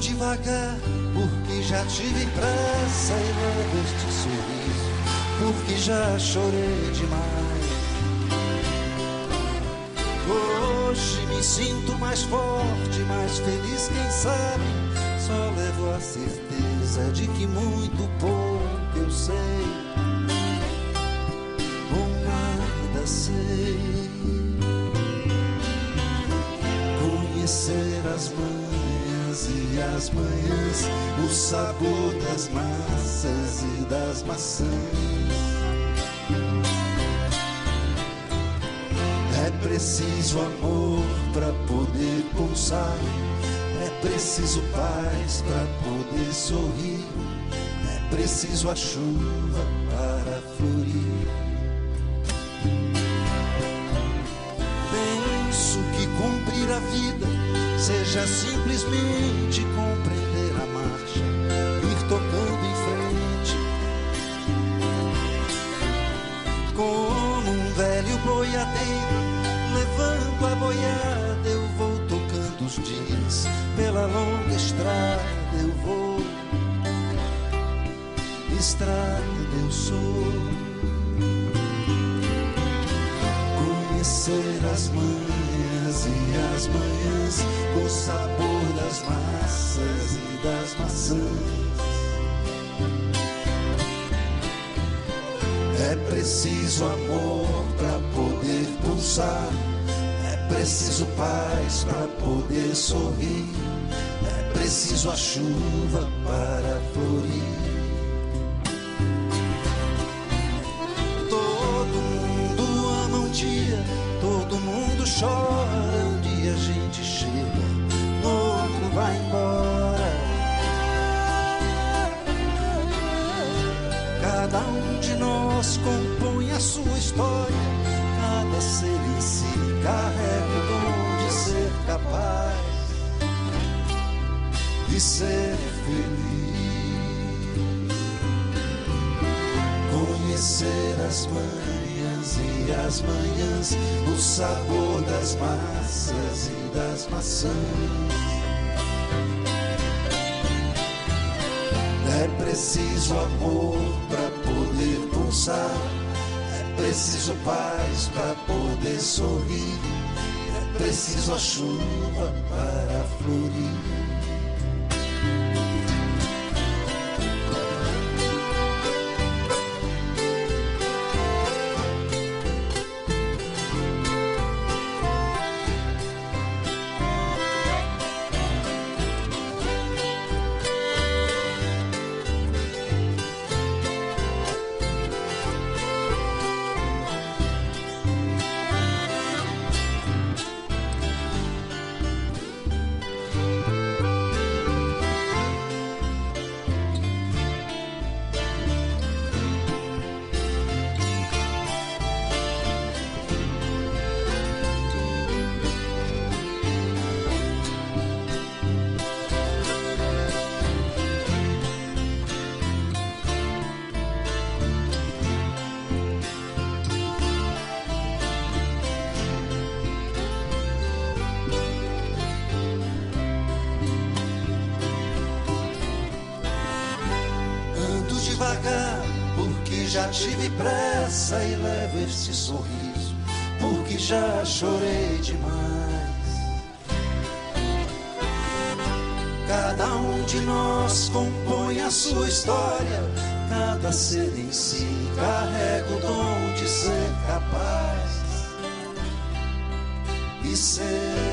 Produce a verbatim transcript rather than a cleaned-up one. Devagar, porque já tive pressa e não deste sorriso, porque já chorei demais. Hoje me sinto mais forte, mais feliz, quem sabe. Só levo a certeza de que muito pouco eu sei, ou nada sei. Conhecer as mãos e as manhãs, o sabor das massas e das maçãs. É preciso amor pra poder pulsar, é preciso paz pra poder sorrir, é preciso a chuva para florir. Penso que cumprir a vida seja simplesmente compreender a marcha, ir tocando em frente. Como um velho boiadeiro, levando a boiada, eu vou tocando os dias. Pela longa estrada eu vou, estrada eu sou. Conhecer as manhãs e as manhãs, o sabor das massas e das maçãs. É preciso amor pra poder pulsar, é preciso paz pra poder sorrir, é preciso a chuva para florir. Todo mundo chora, um dia a gente chega, no outro vai embora. Cada um de nós compõe a sua história, cada ser em si carrega o dom de ser capaz de ser feliz. Conhecer as mães e as manhãs, o sabor das massas e das maçãs. É preciso amor pra poder pulsar, é preciso paz pra poder sorrir, é preciso a chuva para florir. Porque já tive pressa e levo este sorriso, porque já chorei demais. Cada um de nós compõe a sua história, cada ser em si carrega o dom de ser capaz e ser.